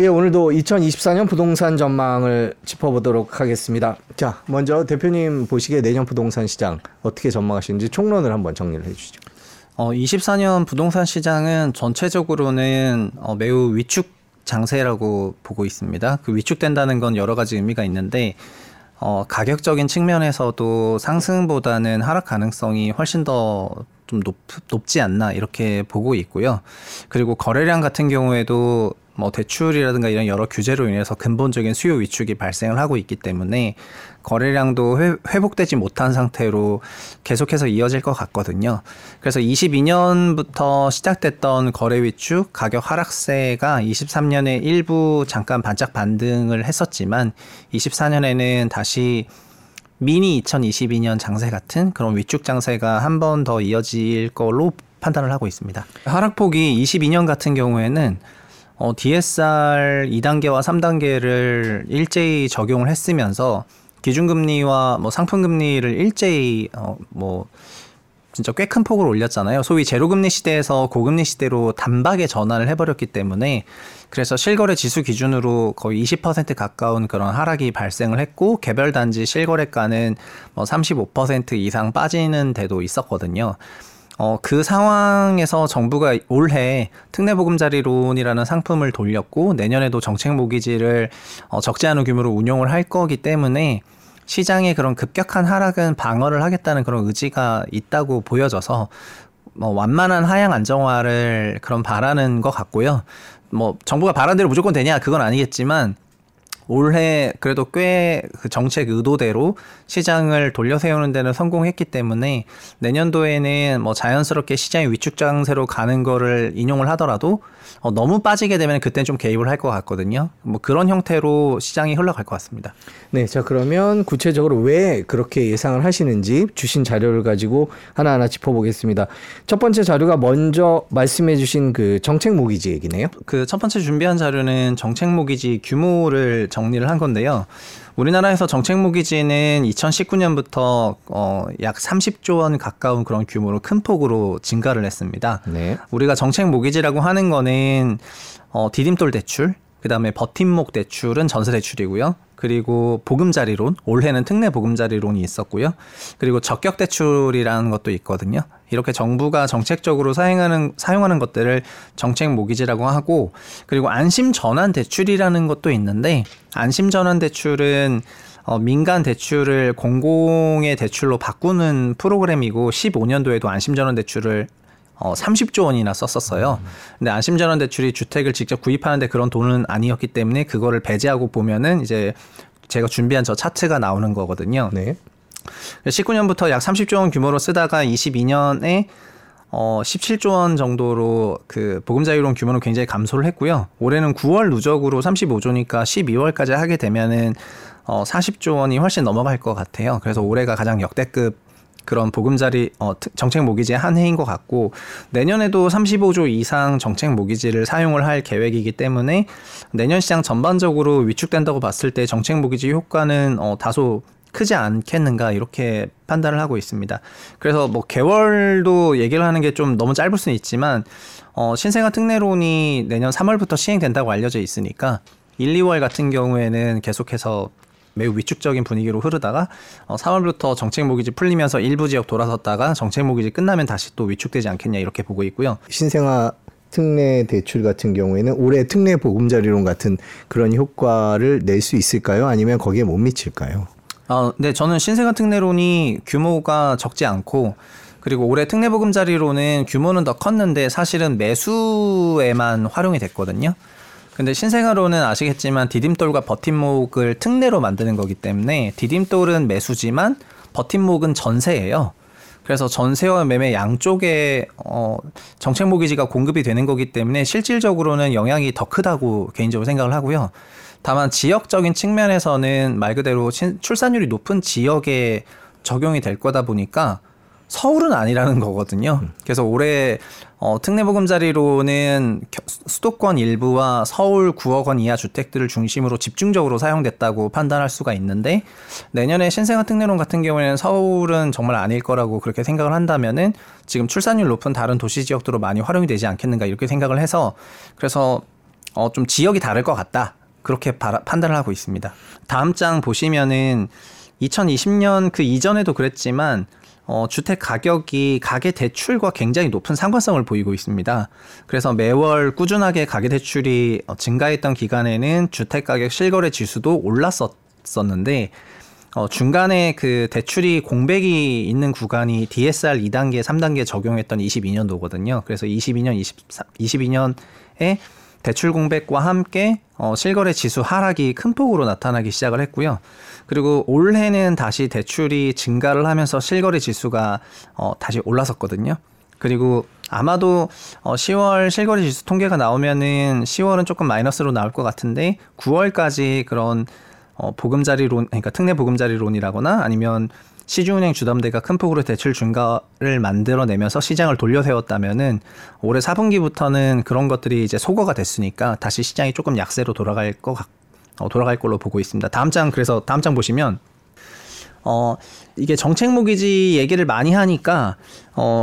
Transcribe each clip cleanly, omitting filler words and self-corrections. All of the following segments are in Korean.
예, 오늘도 2024년 부동산 전망을 짚어보도록 하겠습니다. 자, 먼저 대표님 보시기에 내년 부동산 시장 어떻게 전망하시는지 총론을 한번 정리를 해주시죠. 24년 부동산 시장은 전체적으로는 매우 위축 장세라고 보고 있습니다. 그 위축된다는 건 여러 가지 의미가 있는데 가격적인 측면에서도 상승보다는 하락 가능성이 훨씬 더 좀 높지 않나 이렇게 보고 있고요. 그리고 거래량 같은 경우에도 대출이라든가 이런 여러 규제로 인해서 근본적인 수요 위축이 발생을 하고 있기 때문에 거래량도 회복되지 못한 상태로 계속해서 이어질 것 같거든요. 그래서 22년부터 시작됐던 거래 위축, 가격 하락세가 23년에 일부 잠깐 반짝 반등을 했었지만 24년에는 다시 미니 2022년 장세 같은 그런 위축 장세가 한 번 더 이어질 걸로 판단을 하고 있습니다. 하락폭이 22년 같은 경우에는 DSR 2단계와 3단계를 일제히 적용을 했으면서 기준금리와 상품금리를 일제히 진짜 꽤 큰 폭으로 올렸잖아요. 소위 제로금리 시대에서 고금리 시대로 단박에 전환을 해버렸기 때문에 그래서 실거래 지수 기준으로 거의 20% 가까운 그런 하락이 발생을 했고 개별 단지 실거래가는 35% 이상 빠지는 데도 있었거든요. 그 상황에서 정부가 올해 특례보금자리론이라는 상품을 돌렸고 내년에도 정책모기지를 적지 않은 규모로 운용을 할 거기 때문에 시장의 그런 급격한 하락은 방어를 하겠다는 그런 의지가 있다고 보여져서 완만한 하향 안정화를 그런 바라는 것 같고요. 정부가 바란 대로 무조건 되냐 그건 아니겠지만 올해 그래도 꽤 그 정책 의도대로 시장을 돌려세우는 데는 성공했기 때문에 내년도에는 자연스럽게 시장이 위축 장세로 가는 거를 인용을 하더라도 너무 빠지게 되면 그때는 좀 개입을 할 것 같거든요. 그런 형태로 시장이 흘러갈 것 같습니다. 네, 자 그러면 구체적으로 왜 그렇게 예상을 하시는지 주신 자료를 가지고 하나하나 짚어보겠습니다. 첫 번째 자료가 먼저 말씀해주신 그 정책 모기지 얘기네요. 그 첫 번째 준비한 자료는 정책 모기지 규모를 정리를 한 건데요. 우리나라에서 정책모기지는 2019년부터 약 30조 원 가까운 그런 규모로 큰 폭으로 증가를 했습니다. 네. 우리가 정책모기지라고 하는 거는 디딤돌 대출, 그다음에 버팀목 대출은 전세 대출이고요. 그리고 보금자리론, 올해는 특례 보금자리론이 있었고요. 그리고 적격 대출이라는 것도 있거든요. 이렇게 정부가 정책적으로 사용하는 것들을 정책 모기지라고 하고 그리고 안심 전환 대출이라는 것도 있는데 안심 전환 대출은 민간 대출을 공공의 대출로 바꾸는 프로그램이고 15년도에도 안심 전환 대출을 30조 원이나 썼었어요. 근데 안심전환 대출이 주택을 직접 구입하는데 그런 돈은 아니었기 때문에 그거를 배제하고 보면은 이제 제가 준비한 저 차트가 나오는 거거든요. 네. 19년부터 약 30조 원 규모로 쓰다가 22년에 17조 원 정도로 그 보금자리론 규모는 굉장히 감소를 했고요. 올해는 9월 누적으로 35조니까 12월까지 하게 되면은 40조 원이 훨씬 넘어갈 것 같아요. 그래서 올해가 가장 역대급 그런 보금자리 정책 모기지의 한 해인 것 같고 내년에도 35조 이상 정책 모기지를 사용을 할 계획이기 때문에 내년 시장 전반적으로 위축된다고 봤을 때 정책 모기지 효과는 다소 크지 않겠는가 이렇게 판단을 하고 있습니다. 그래서 개월도 얘기를 하는 게 좀 너무 짧을 수는 있지만 신생아 특례론이 내년 3월부터 시행된다고 알려져 있으니까 1, 2월 같은 경우에는 계속해서 매우 위축적인 분위기로 흐르다가 4월부터 정책 모기지 풀리면서 일부 지역 돌아섰다가 정책 모기지 끝나면 다시 또 위축되지 않겠냐 이렇게 보고 있고요. 신생아 특례 대출 같은 경우에는 올해 특례 보금자리론 같은 그런 효과를 낼 수 있을까요? 아니면 거기에 못 미칠까요? 네, 저는 신생아 특례론이 규모가 적지 않고 그리고 올해 특례 보금자리론은 규모는 더 컸는데 사실은 매수에만 활용이 됐거든요. 근데 신생아로는 아시겠지만 디딤돌과 버팀목을 특례로 만드는 거기 때문에 디딤돌은 매수지만 버팀목은 전세예요. 그래서 전세와 매매 양쪽에 정책 모기지가 공급이 되는 거기 때문에 실질적으로는 영향이 더 크다고 개인적으로 생각을 하고요. 다만 지역적인 측면에서는 말 그대로 출산율이 높은 지역에 적용이 될 거다 보니까 서울은 아니라는 거거든요. 그래서 올해 특례보금자리로는 수도권 일부와 서울 9억 원 이하 주택들을 중심으로 집중적으로 사용됐다고 판단할 수가 있는데 내년에 신생아 특례론 같은 경우에는 서울은 정말 아닐 거라고 그렇게 생각을 한다면은 지금 출산율 높은 다른 도시 지역도로 많이 활용이 되지 않겠는가 이렇게 생각을 해서 그래서 좀 지역이 다를 것 같다. 그렇게 판단을 하고 있습니다. 다음 장 보시면은 2020년 그 이전에도 그랬지만 주택 가격이 가계 대출과 굉장히 높은 상관성을 보이고 있습니다. 그래서 매월 꾸준하게 가계 대출이 증가했던 기간에는 주택 가격 실거래 지수도 올랐었는데 중간에 그 대출이 공백이 있는 구간이 DSR 2단계, 3단계 적용했던 22년도거든요. 그래서 22년에 대출 공백과 함께 실거래 지수 하락이 큰 폭으로 나타나기 시작을 했고요. 그리고 올해는 다시 대출이 증가를 하면서 실거래 지수가 다시 올라섰거든요. 그리고 아마도 10월 실거래 지수 통계가 나오면은 10월은 조금 마이너스로 나올 것 같은데 9월까지 그런 보금자리론, 그러니까 특례 보금자리론이라거나 아니면 시중은행 주담대가 큰 폭으로 대출 증가를 만들어내면서 시장을 돌려세웠다면은 올해 4분기부터는 그런 것들이 이제 소거가 됐으니까 다시 시장이 조금 약세로 돌아갈 걸로 보고 있습니다. 다음 장 보시면 이게 정책 모기지 얘기를 많이 하니까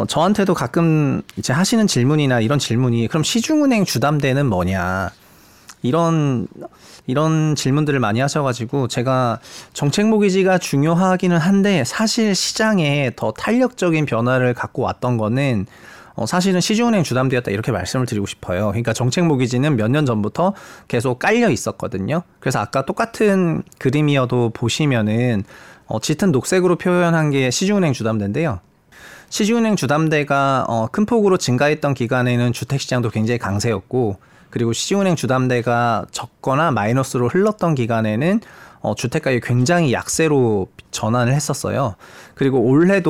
저한테도 가끔 이제 하시는 질문이나 이런 질문이 그럼 시중은행 주담대는 뭐냐? 이런 질문들을 많이 하셔가지고 제가 정책 모기지가 중요하기는 한데 사실 시장에 더 탄력적인 변화를 갖고 왔던 거는 사실은 시중은행 주담대였다 이렇게 말씀을 드리고 싶어요. 그러니까 정책 모기지는 몇 년 전부터 계속 깔려 있었거든요. 그래서 아까 똑같은 그림이어도 보시면은 짙은 녹색으로 표현한 게 시중은행 주담대인데요. 시중은행 주담대가 큰 폭으로 증가했던 기간에는 주택시장도 굉장히 강세였고 그리고 시중은행 주담대가 적거나 마이너스로 흘렀던 기간에는 주택가격이 굉장히 약세로 전환을 했었어요. 그리고 올해 한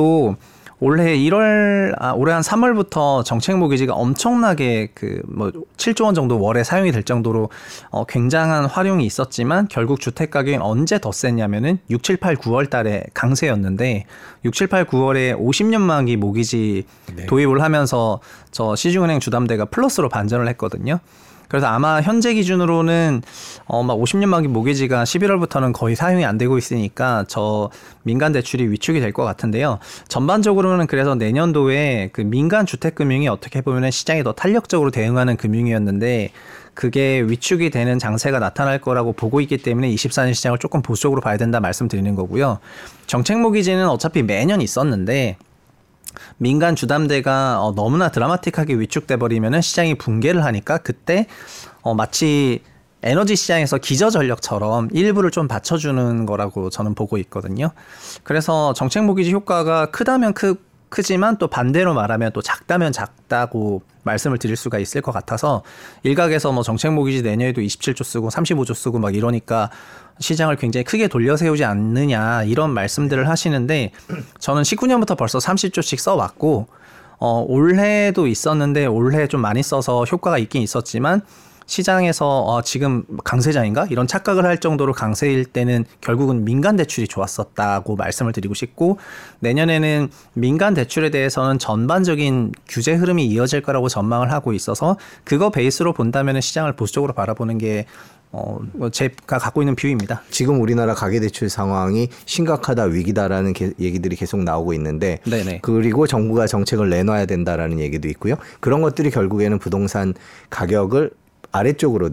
3월부터 정책 모기지가 엄청나게 7조 원 정도 월에 사용이 될 정도로 굉장한 활용이 있었지만 결국 주택 가격이 언제 더 셌냐면은 6, 7, 8, 9월 달에 강세였는데 6, 7, 8, 9월에 50년 만기 모기지 도입을 하면서 저 시중은행 주담대가 플러스로 반전을 했거든요. 그래서 아마 현재 기준으로는 막 50년 만기 모기지가 11월부터는 거의 사용이 안 되고 있으니까 저 민간 대출이 위축이 될 것 같은데요. 전반적으로는 그래서 내년도에 그 민간 주택 금융이 어떻게 보면 시장에 더 탄력적으로 대응하는 금융이었는데 그게 위축이 되는 장세가 나타날 거라고 보고 있기 때문에 24년 시장을 조금 보수적으로 봐야 된다 말씀드리는 거고요. 정책 모기지는 어차피 매년 있었는데 민간 주담대가 너무나 드라마틱하게 위축돼 버리면 시장이 붕괴를 하니까 그때 마치 에너지 시장에서 기저전력처럼 일부를 좀 받쳐주는 거라고 저는 보고 있거든요. 그래서 정책 모기지 효과가 크다면 크지만 또 반대로 말하면 또 작다면 작다고 말씀을 드릴 수가 있을 것 같아서 일각에서 뭐 정책 모기지 내년에도 27조 쓰고 35조 쓰고 막 이러니까 시장을 굉장히 크게 돌려세우지 않느냐 이런 말씀들을 하시는데 저는 19년부터 벌써 30조씩 써왔고 올해도 있었는데 올해 좀 많이 써서 효과가 있긴 있었지만 시장에서 지금 강세장인가? 이런 착각을 할 정도로 강세일 때는 결국은 민간 대출이 좋았었다고 말씀을 드리고 싶고 내년에는 민간 대출에 대해서는 전반적인 규제 흐름이 이어질 거라고 전망을 하고 있어서 그거 베이스로 본다면 시장을 보수적으로 바라보는 게 제가 갖고 있는 뷰입니다. 지금 우리나라 가계대출 상황이 심각하다 위기다라는 얘기들이 계속 나오고 있는데 네네. 그리고 정부가 정책을 내놔야 된다라는 얘기도 있고요. 그런 것들이 결국에는 부동산 가격을 아래쪽으로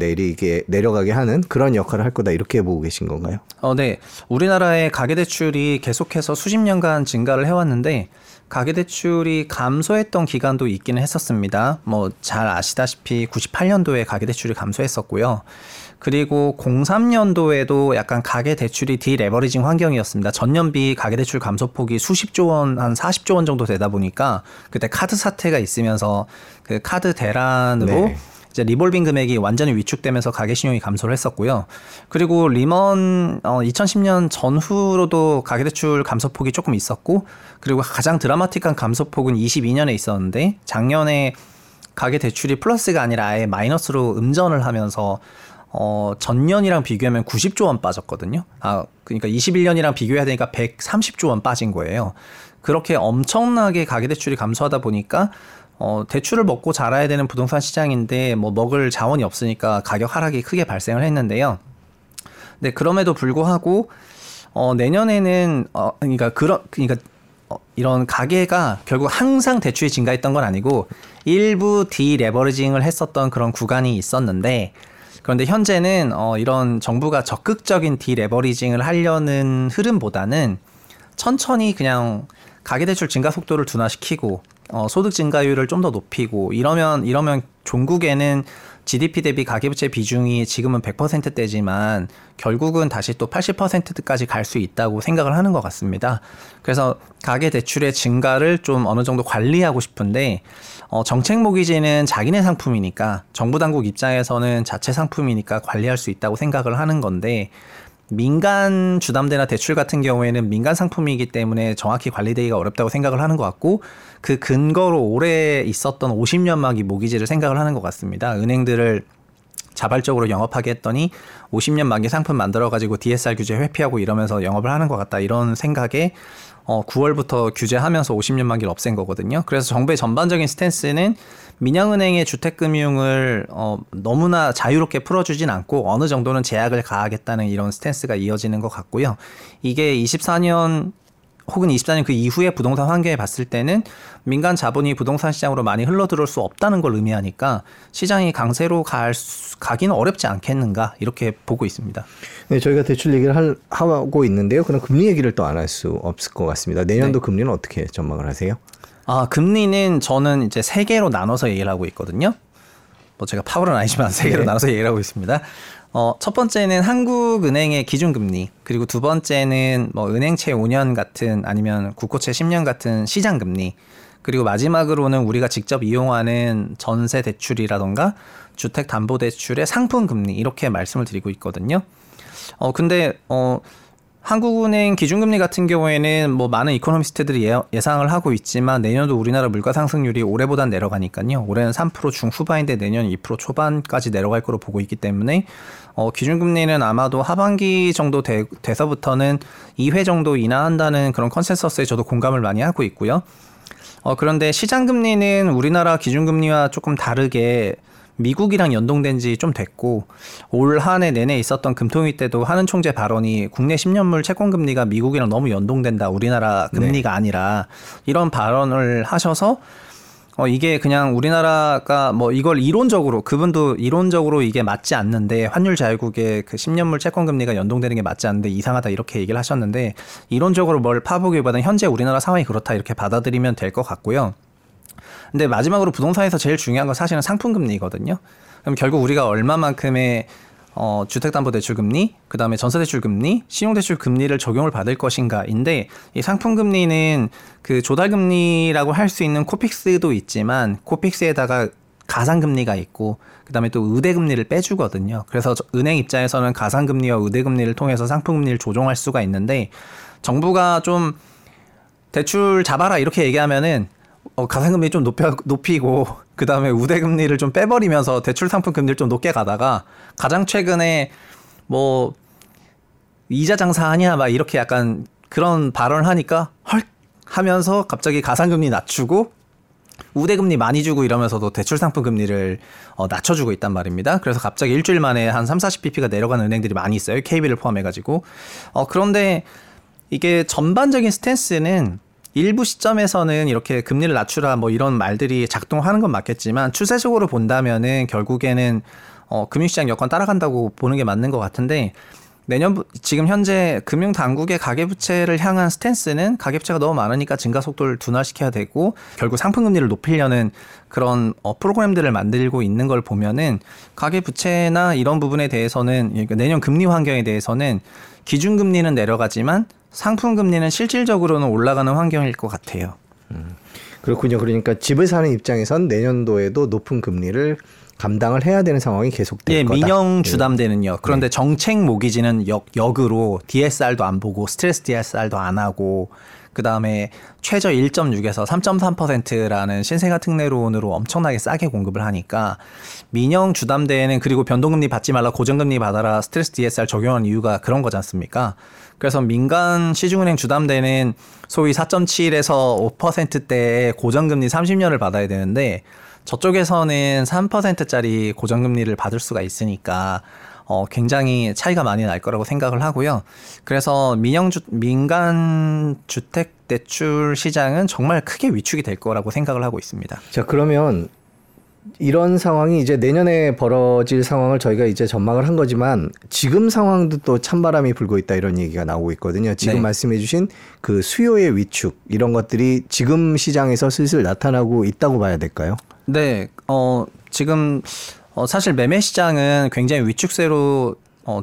내려가게 하는 그런 역할을 할 거다 이렇게 보고 계신 건가요? 네. 우리나라의 가계대출이 계속해서 수십 년간 증가를 해왔는데 가계대출이 감소했던 기간도 있기는 했었습니다. 뭐 잘 아시다시피 98년도에 가계대출이 감소했었고요. 그리고 03년도에도 약간 가계대출이 디레버리징 환경이었습니다. 전년비 가계대출 감소폭이 수십조 원, 한 40조 원 정도 되다 보니까 그때 카드 사태가 있으면서 그 카드 대란으로 네. 이제 리볼빙 금액이 완전히 위축되면서 가계 신용이 감소를 했었고요. 그리고 리먼 2010년 전후로도 가계대출 감소폭이 조금 있었고 그리고 가장 드라마틱한 감소폭은 22년에 있었는데 작년에 가계대출이 플러스가 아니라 아예 마이너스로 음전을 하면서 전년이랑 비교하면 90조 원 빠졌거든요. 그러니까 21년이랑 비교해야 되니까 130조 원 빠진 거예요. 그렇게 엄청나게 가계대출이 감소하다 보니까 대출을 먹고 자라야 되는 부동산 시장인데 뭐 먹을 자원이 없으니까 가격 하락이 크게 발생을 했는데요. 근데 그럼에도 불구하고 내년에는 이런 가계가 결국 항상 대출이 증가했던 건 아니고 일부 디레버리징을 했었던 그런 구간이 있었는데 그런데 현재는 이런 정부가 적극적인 디레버리징을 하려는 흐름보다는 천천히 그냥 가계대출 증가 속도를 둔화시키고 소득 증가율을 좀 더 높이고 이러면 종국에는 GDP 대비 가계부채 비중이 지금은 100%대지만 결국은 다시 또 80%까지 갈 수 있다고 생각을 하는 것 같습니다. 그래서 가계대출의 증가를 좀 어느 정도 관리하고 싶은데 정책 모기지는 자기네 상품이니까 정부 당국 입장에서는 자체 상품이니까 관리할 수 있다고 생각을 하는 건데 민간 주담대나 대출 같은 경우에는 민간 상품이기 때문에 정확히 관리되기가 어렵다고 생각을 하는 것 같고 그 근거로 오래 있었던 50년 만기 모기지를 생각을 하는 것 같습니다. 은행들을 자발적으로 영업하게 했더니 50년 만기 상품 만들어가지고 DSR 규제 회피하고 이러면서 영업을 하는 것 같다 이런 생각에 9월부터 규제하면서 50년 만기를 없앤 거거든요. 그래서 정부의 전반적인 스탠스는 민영은행의 주택금융을 너무나 자유롭게 풀어주진 않고 어느 정도는 제약을 가하겠다는 이런 스탠스가 이어지는 것 같고요. 이게 24년 혹은 24년 그 이후에 부동산 환경에 봤을 때는 민간 자본이 부동산 시장으로 많이 흘러들어올 수 없다는 걸 의미하니까 시장이 강세로 가기는 어렵지 않겠는가 이렇게 보고 있습니다. 네, 저희가 대출 얘기를 하고 있는데요. 그럼 금리 얘기를 또 안 할 수 없을 것 같습니다. 내년도 네. 금리는 어떻게 전망을 하세요? 금리는 저는 이제 세 개로 나눠서 얘기를 하고 있거든요. 제가 파월은 아니지만 세 개로 네. 나눠서 얘기를 하고 있습니다. 첫 번째는 한국은행의 기준금리, 그리고 두 번째는 은행채 5년 같은 아니면 국고채 10년 같은 시장금리, 그리고 마지막으로는 우리가 직접 이용하는 전세대출이라던가 주택담보대출의 상품금리 이렇게 말씀을 드리고 있거든요. 근데 한국은행 기준금리 같은 경우에는 많은 이코노미스트들이 예상을 하고 있지만 내년도 우리나라 물가상승률이 올해보단 내려가니까요. 올해는 3% 중후반인데 내년 2% 초반까지 내려갈 거로 보고 있기 때문에 기준금리는 아마도 하반기 정도 돼서부터는 2회 정도 인하한다는 그런 컨센서스에 저도 공감을 많이 하고 있고요. 그런데 시장금리는 우리나라 기준금리와 조금 다르게 미국이랑 연동된 지 좀 됐고 올 한 해 내내 있었던 금통위 때도 하는 총재 발언이 국내 10년물 채권금리가 미국이랑 너무 연동된다. 우리나라 금리가 네. 아니라 이런 발언을 하셔서 이게 그냥 우리나라가 이걸 이론적으로 그분도 이론적으로 이게 맞지 않는데 환율 자유국의 그 10년물 채권금리가 연동되는 게 맞지 않는데 이상하다 이렇게 얘기를 하셨는데 이론적으로 뭘 파보기보다는 현재 우리나라 상황이 그렇다 이렇게 받아들이면 될 것 같고요. 근데 마지막으로 부동산에서 제일 중요한 건 사실은 상품금리거든요. 그럼 결국 우리가 얼마만큼의 주택담보대출금리, 그 다음에 전세대출금리, 신용대출금리를 적용을 받을 것인가인데 이 상품금리는 그 조달금리라고 할 수 있는 코픽스도 있지만 코픽스에다가 가상금리가 있고 그 다음에 또 의대금리를 빼주거든요. 그래서 은행 입장에서는 가상금리와 의대금리를 통해서 상품금리를 조정할 수가 있는데 정부가 좀 대출 잡아라 이렇게 얘기하면은 가상금리 좀 높이고 그 다음에 우대금리를 좀 빼버리면서 대출 상품 금리를 좀 높게 가다가 가장 최근에 이자 장사하냐 이렇게 약간 그런 발언을 하니까 헐 하면서 갑자기 가상금리 낮추고 우대금리 많이 주고 이러면서도 대출 상품 금리를 낮춰주고 있단 말입니다. 그래서 갑자기 일주일 만에 한 30-40bp가 내려가는 은행들이 많이 있어요. KB를 포함해가지고. 그런데 이게 전반적인 스탠스는 일부 시점에서는 이렇게 금리를 낮추라 이런 말들이 작동하는 건 맞겠지만 추세적으로 본다면은 결국에는 금융시장 여건 따라간다고 보는 게 맞는 것 같은데 지금 현재 금융당국의 가계부채를 향한 스탠스는 가계부채가 너무 많으니까 증가 속도를 둔화시켜야 되고 결국 상품금리를 높이려는 그런 프로그램들을 만들고 있는 걸 보면은 가계부채나 이런 부분에 대해서는 그러니까 내년 금리 환경에 대해서는 기준금리는 내려가지만 상품금리는 실질적으로는 올라가는 환경일 것 같아요. 그렇군요. 그러니까 집을 사는 입장에선 내년도에도 높은 금리를 감당을 해야 되는 상황이 계속될 거다. 민영 주담대는요. 그런데 네. 정책 모기지는 역으로 DSR도 안 보고 스트레스 DSR도 안 하고 그다음에 최저 1.6에서 3.3%라는 신생아 특례론으로 엄청나게 싸게 공급을 하니까 민영 주담대에는 그리고 변동금리 받지 말라 고정금리 받아라 스트레스 DSR 적용하는 이유가 그런 거지 않습니까? 그래서 민간 시중은행 주담대는 소위 4.7에서 5%대의 고정금리 30년을 받아야 되는데 저쪽에서는 3%짜리 고정금리를 받을 수가 있으니까 굉장히 차이가 많이 날 거라고 생각을 하고요. 그래서 민간 주택 대출 시장은 정말 크게 위축이 될 거라고 생각을 하고 있습니다. 자, 그러면 이런 상황이 이제 내년에 벌어질 상황을 저희가 이제 전망을 한 거지만 지금 상황도 또 찬바람이 불고 있다 이런 얘기가 나오고 있거든요. 지금 네. 말씀해 주신 그 수요의 위축 이런 것들이 지금 시장에서 슬슬 나타나고 있다고 봐야 될까요? 네. 지금 사실 매매 시장은 굉장히 위축세로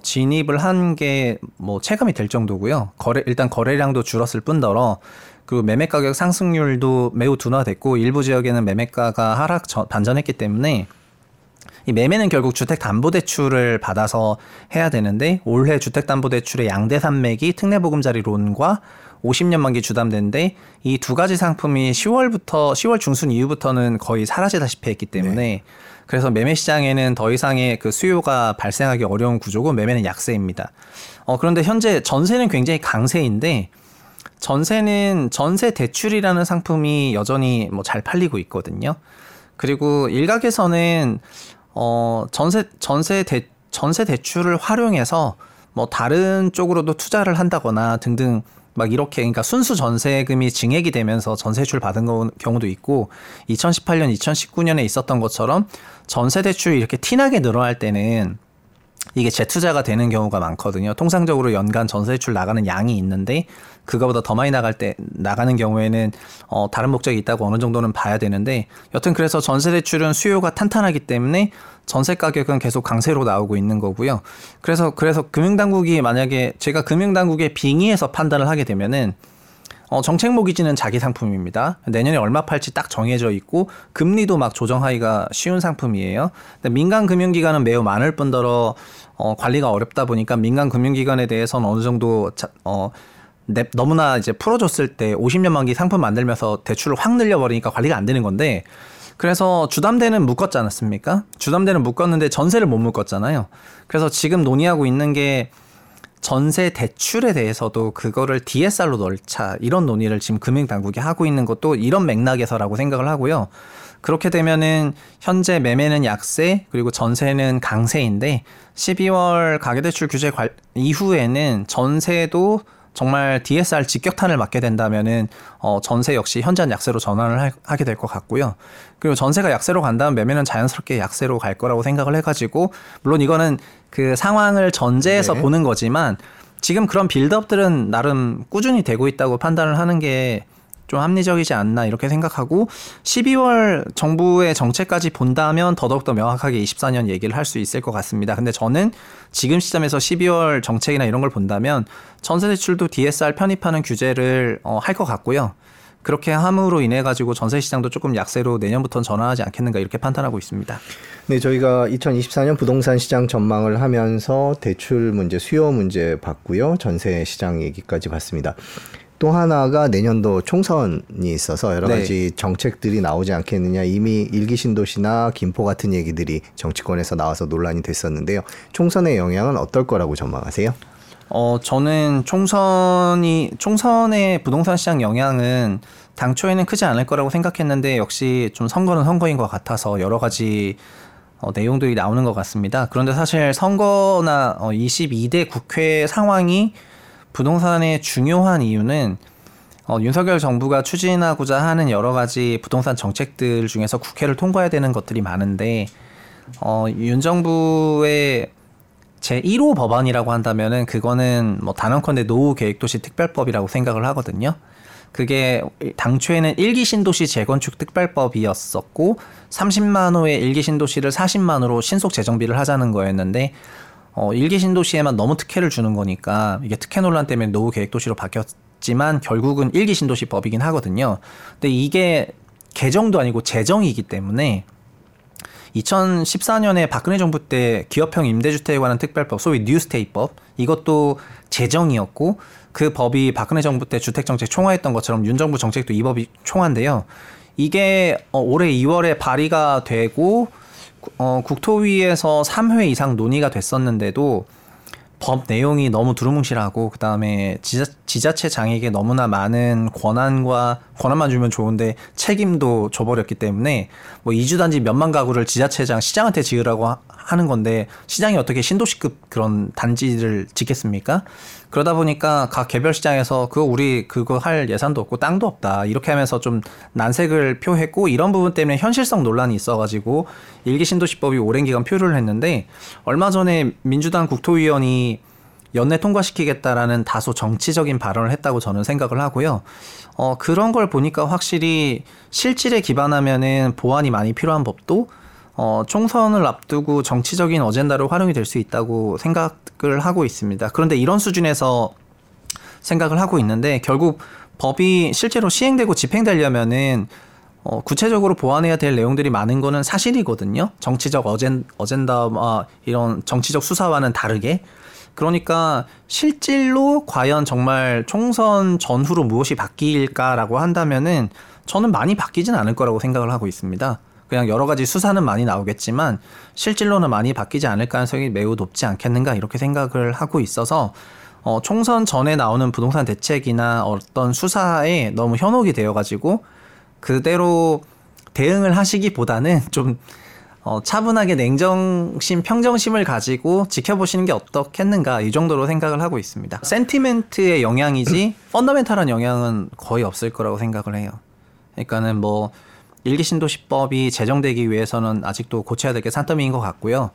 진입을 한 게 뭐 체감이 될 정도고요. 일단 거래량도 줄었을 뿐더러 그리고 매매 가격 상승률도 매우 둔화됐고 일부 지역에는 매매가가 반전했기 때문에 이 매매는 결국 주택담보대출을 받아서 해야 되는데 올해 주택담보대출의 양대 산맥이 특례보금자리론과 50년 만기 주담대인데 이 두 가지 상품이 10월 중순 이후부터는 거의 사라지다시피 했기 때문에 네. 그래서 매매 시장에는 더 이상의 그 수요가 발생하기 어려운 구조고 매매는 약세입니다. 그런데 현재 전세는 굉장히 강세인데 전세는 전세 대출이라는 상품이 여전히 뭐 잘 팔리고 있거든요. 그리고 일각에서는 전세 대출을 활용해서 뭐 다른 쪽으로도 투자를 한다거나 등등 막 이렇게 그러니까 순수 전세금이 증액이 되면서 전세대출 받은 경우도 있고 2018년, 2019년에 있었던 것처럼 전세 대출이 이렇게 티나게 늘어날 때는 이게 재투자가 되는 경우가 많거든요. 통상적으로 연간 전세대출 나가는 양이 있는데 그거보다 더 많이 나가는 경우에는 다른 목적이 있다고 어느 정도는 봐야 되는데 여튼 그래서 전세대출은 수요가 탄탄하기 때문에 전세 가격은 계속 강세로 나오고 있는 거고요. 그래서 금융당국이 만약에 제가 금융당국에 빙의해서 판단을 하게 되면은 정책 모기지는 자기 상품입니다. 내년에 얼마 팔지 딱 정해져 있고 금리도 막 조정하기가 쉬운 상품이에요. 근데 민간 금융기관은 매우 많을 뿐더러 관리가 어렵다 보니까 민간 금융기관에 대해서는 어느 정도 너무나 이제 풀어줬을 때 50년 만기 상품 만들면서 대출을 확 늘려버리니까 관리가 안 되는 건데 그래서 주담대는 묶었지 않았습니까? 주담대는 묶었는데 전세를 못 묶었잖아요. 그래서 지금 논의하고 있는 게 전세 대출에 대해서도 그거를 DSR로 넣자 이런 논의를 지금 금융당국이 하고 있는 것도 이런 맥락에서라고 생각을 하고요. 그렇게 되면은 현재 매매는 약세 그리고 전세는 강세인데 12월 가계대출 규제 이후에는 전세도 정말 DSR 직격탄을 맞게 된다면은 전세 역시 현저한 약세로 전환을 하게 될 것 같고요. 그리고 전세가 약세로 간다면 매매는 자연스럽게 약세로 갈 거라고 생각을 해가지고 물론 이거는 그 상황을 전제해서 네. 보는 거지만 지금 그런 빌드업들은 나름 꾸준히 되고 있다고 판단을 하는 게 좀 합리적이지 않나 이렇게 생각하고 12월 정부의 정책까지 본다면 더더욱더 명확하게 24년 얘기를 할 수 있을 것 같습니다. 근데 저는 지금 시점에서 12월 정책이나 이런 걸 본다면 전세대출도 DSR 편입하는 규제를 할 것 같고요. 그렇게 함으로 인해 가지고 전세 시장도 조금 약세로 내년부터는 전환하지 않겠는가 이렇게 판단하고 있습니다. 네, 저희가 2024년 부동산 시장 전망을 하면서 대출 문제, 수요 문제 봤고요. 전세 시장 얘기까지 봤습니다. 또 하나가 내년도 총선이 있어서 여러 가지 네. 정책들이 나오지 않겠느냐. 이미 일기신도시나 김포 같은 얘기들이 정치권에서 나와서 논란이 됐었는데요. 총선의 영향은 어떨 거라고 전망하세요? 저는 총선의 부동산 시장 영향은 당초에는 크지 않을 거라고 생각했는데 역시 좀 선거는 선거인 것 같아서 여러 가지 내용들이 나오는 것 같습니다. 그런데 사실 선거나 22대 국회 상황이 부동산의 중요한 이유는 윤석열 정부가 추진하고자 하는 여러 가지 부동산 정책들 중에서 국회를 통과해야 되는 것들이 많은데 윤 정부의 제1호 법안이라고 한다면은 그거는 뭐 단언컨대 노후 계획도시 특별법이라고 생각을 하거든요. 그게 당초에는 1기 신도시 재건축 특별법이었었고 30만 호의 1기 신도시를 40만 호로 신속 재정비를 하자는 거였는데 1기 신도시에만 너무 특혜를 주는 거니까 이게 특혜 논란 때문에 노후 계획도시로 바뀌었지만 결국은 1기 신도시법이긴 하거든요. 근데 이게 개정도 아니고 재정이기 때문에 2014년에 박근혜 정부 때 기업형 임대주택에 관한 특별법, 소위 뉴스테이법, 이것도 재정이었고 그 법이 박근혜 정부 때 주택정책 총화했던 것처럼 윤 정부 정책도 이 법이 총화인데요. 이게 올해 2월에 발의가 되고 국토위에서 3회 이상 논의가 됐었는데도 법 내용이 너무 두루뭉실하고 그다음에 지자체 장에게 너무나 많은 권한과 권한만 주면 좋은데 책임도 줘버렸기 때문에 뭐 2주단지 몇만 가구를 지자체장 시장한테 지으라고 하는 건데 시장이 어떻게 신도시급 그런 단지를 짓겠습니까? 그러다 보니까 각 개별 시장에서 그거 할 예산도 없고 땅도 없다 이렇게 하면서 좀 난색을 표했고, 이런 부분 때문에 현실성 논란이 있어가지고 일기신도시법이 오랜 기간 표류를 했는데, 얼마 전에 민주당 국토위원이 연내 통과시키겠다라는 다소 정치적인 발언을 했다고 저는 생각을 하고요. 그런 걸 보니까 확실히 실질에 기반하면은 보완이 많이 필요한 법도 총선을 앞두고 정치적인 어젠다로 활용이 될 수 있다고 생각을 하고 있습니다. 그런데 이런 수준에서 생각을 하고 있는데, 결국 법이 실제로 시행되고 집행되려면은 구체적으로 보완해야 될 내용들이 많은 거는 사실이거든요. 정치적 어젠다와 이런 정치적 수사와는 다르게. 그러니까 실질로 과연 정말 총선 전후로 무엇이 바뀔까라고 한다면은 저는 많이 바뀌진 않을 거라고 생각을 하고 있습니다. 그냥 여러 가지 수사는 많이 나오겠지만 실질로는 많이 바뀌지 않을 가능성이 매우 높지 않겠는가 이렇게 생각을 하고 있어서 총선 전에 나오는 부동산 대책이나 어떤 수사에 너무 현혹이 되어가지고 그대로 대응을 하시기보다는 좀 차분하게 냉정심, 평정심을 가지고 지켜보시는 게 어떻겠는가 이 정도로 생각을 하고 있습니다. 센티멘트의 영향이지 펀더멘탈한 영향은 거의 없을 거라고 생각을 해요. 그러니까는 뭐 일기신도시법이 제정되기 위해서는 아직도 고쳐야 될 게 산더미인 것 같고요.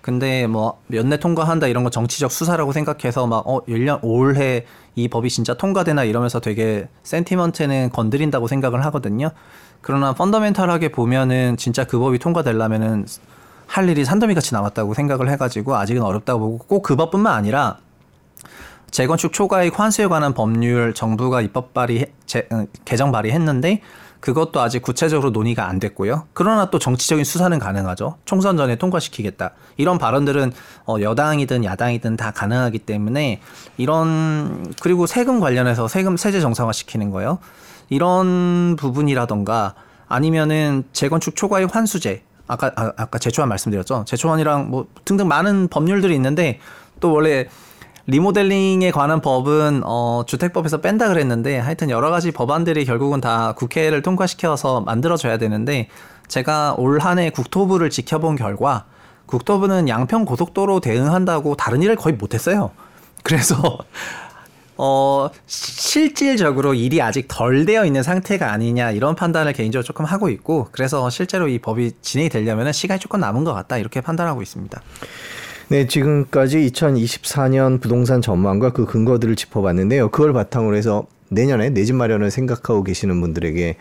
근데 뭐 연내 통과한다 이런 거 정치적 수사라고 생각해서 막 1년 올해 이 법이 진짜 통과되나 이러면서 되게 센티먼트는 건드린다고 생각을 하거든요. 그러나 펀더멘탈하게 보면은 진짜 그 법이 통과되려면은 할 일이 산더미같이 남았다고 생각을 해가지고 아직은 어렵다고 보고, 꼭 그 법뿐만 아니라 재건축 초과이익 환수에 관한 법률 정부가 입법 발의 개정 발의했는데 그것도 아직 구체적으로 논의가 안 됐고요. 그러나 또 정치적인 수사는 가능하죠. 총선 전에 통과시키겠다. 이런 발언들은 여당이든 야당이든 다 가능하기 때문에 그리고 세금 관련해서 세금 세제 정상화시키는 거예요. 이런 부분이라던가 아니면은 재건축 초과이익 환수제. 아까 제초안 말씀드렸죠. 제초안이랑 뭐 등등 많은 법률들이 있는데, 또 원래 리모델링에 관한 법은 주택법에서 뺀다 그랬는데 하여튼 여러 가지 법안들이 결국은 다 국회를 통과시켜서 만들어져야 되는데, 제가 올 한 해 국토부를 지켜본 결과 국토부는 양평 고속도로 대응한다고 다른 일을 거의 못했어요. 그래서 실질적으로 일이 아직 덜 되어 있는 상태가 아니냐 이런 판단을 개인적으로 조금 하고 있고, 그래서 실제로 이 법이 진행이 되려면 시간이 조금 남은 것 같다 이렇게 판단하고 있습니다. 네, 지금까지 2024년 부동산 전망과 그 근거들을 짚어봤는데요. 그걸 바탕으로 해서 내년에 내 집 마련을 생각하고 계시는 분들에게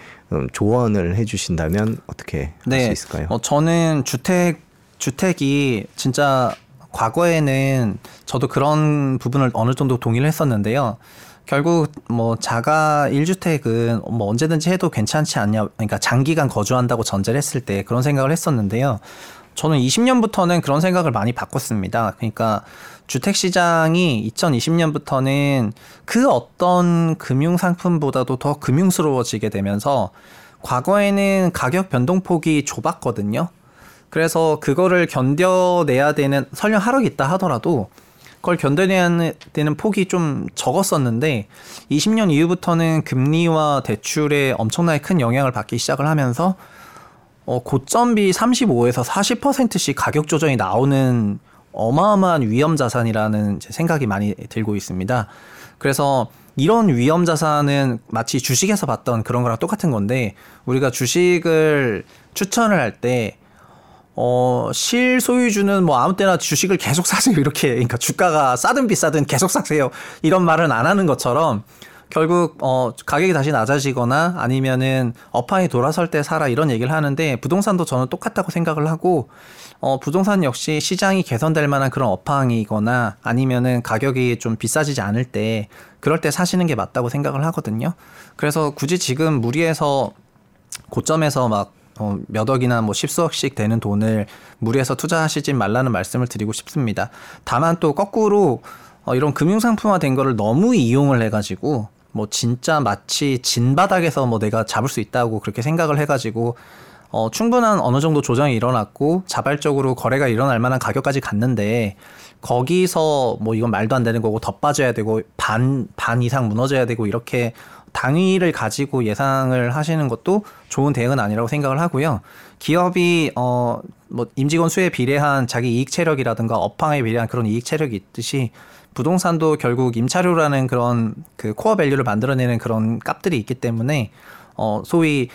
조언을 해주신다면 어떻게 할 수 있을까요? 저는 주택이 진짜 과거에는 저도 그런 부분을 어느 정도 동의를 했었는데요. 결국 뭐 자가 1주택은 뭐 언제든지 해도 괜찮지 않냐, 그러니까 장기간 거주한다고 전제를 했을 때 그런 생각을 했었는데요. 저는 20년부터는 그런 생각을 많이 바꿨습니다. 그러니까 주택시장이 2020년부터는 그 어떤 금융상품보다도 더 금융스러워지게 되면서 과거에는 가격 변동폭이 좁았거든요. 그래서 그거를 견뎌내야 되는, 설령 하락이 있다 하더라도 그걸 견뎌내야 되는 폭이 좀 적었었는데 20년 이후부터는 금리와 대출에 엄청나게 큰 영향을 받기 시작을 하면서 고점비 35에서 40%씩 가격 조정이 나오는 어마어마한 위험 자산이라는 생각이 많이 들고 있습니다. 그래서 이런 위험 자산은 마치 주식에서 봤던 그런 거랑 똑같은 건데, 우리가 주식을 추천을 할 때 실소유주는 뭐 아무 때나 주식을 계속 사세요 이렇게, 그러니까 주가가 싸든 비싸든 계속 사세요 이런 말은 안 하는 것처럼, 결국 가격이 다시 낮아지거나 아니면은 업황이 돌아설 때 사라 이런 얘기를 하는데, 부동산도 저는 똑같다고 생각을 하고, 부동산 역시 시장이 개선될 만한 그런 업황이거나 아니면은 가격이 좀 비싸지지 않을 때, 그럴 때 사시는 게 맞다고 생각을 하거든요. 그래서 굳이 지금 무리해서 고점에서 막 몇 억이나 뭐 십수억씩 되는 돈을 무리해서 투자하시지 말라는 말씀을 드리고 싶습니다. 다만 또 거꾸로 이런 금융상품화된 거를 너무 이용을 해가지고 뭐 진짜 마치 진바닥에서 뭐 내가 잡을 수 있다고 그렇게 생각을 해가지고 충분한 어느 정도 조정이 일어났고 자발적으로 거래가 일어날 만한 가격까지 갔는데, 거기서 뭐 이건 말도 안 되는 거고 더 빠져야 되고 반 이상 무너져야 되고 이렇게 당위를 가지고 예상을 하시는 것도 좋은 대응은 아니라고 생각을 하고요. 기업이 뭐 임직원 수에 비례한 자기 이익 체력이라든가 업황에 비례한 그런 이익 체력이 있듯이 부동산도 결국 임차료라는 그런 그 코어 밸류를 만들어내는 그런 값들이 있기 때문에 소위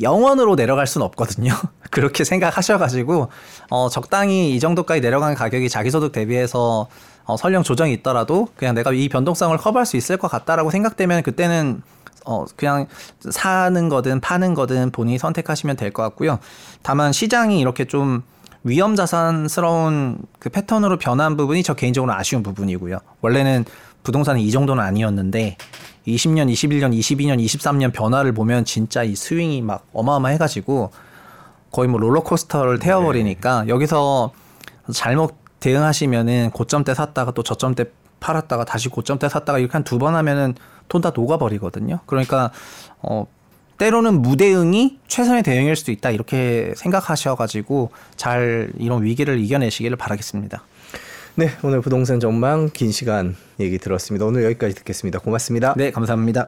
영원으로 내려갈 수는 없거든요. 그렇게 생각하셔가지고 적당히 이 정도까지 내려간 가격이 자기소득 대비해서 설령 조정이 있더라도 그냥 내가 이 변동성을 커버할 수 있을 것 같다라고 생각되면 그때는 그냥 사는 거든 파는 거든 본인이 선택하시면 될 것 같고요. 다만 시장이 이렇게 좀 위험자산스러운 그 패턴으로 변한 부분이 저 개인적으로 아쉬운 부분이고요. 원래는 부동산이 이 정도는 아니었는데 20년, 21년, 22년, 23년 변화를 보면 진짜 이 스윙이 막 어마어마해가지고 거의 뭐 롤러코스터를 태워버리니까 여기서 잘못 대응하시면은 고점 때 샀다가 또 저점 때 팔았다가 다시 고점 때 샀다가 이렇게 한 두 번 하면은 돈 다 녹아버리거든요. 그러니까 때로는 무대응이 최선의 대응일 수도 있다 이렇게 생각하셔가지고 잘 이런 위기를 이겨내시기를 바라겠습니다. 네, 오늘 부동산 전망 긴 시간 얘기 들었습니다. 오늘 여기까지 듣겠습니다. 고맙습니다. 네, 감사합니다.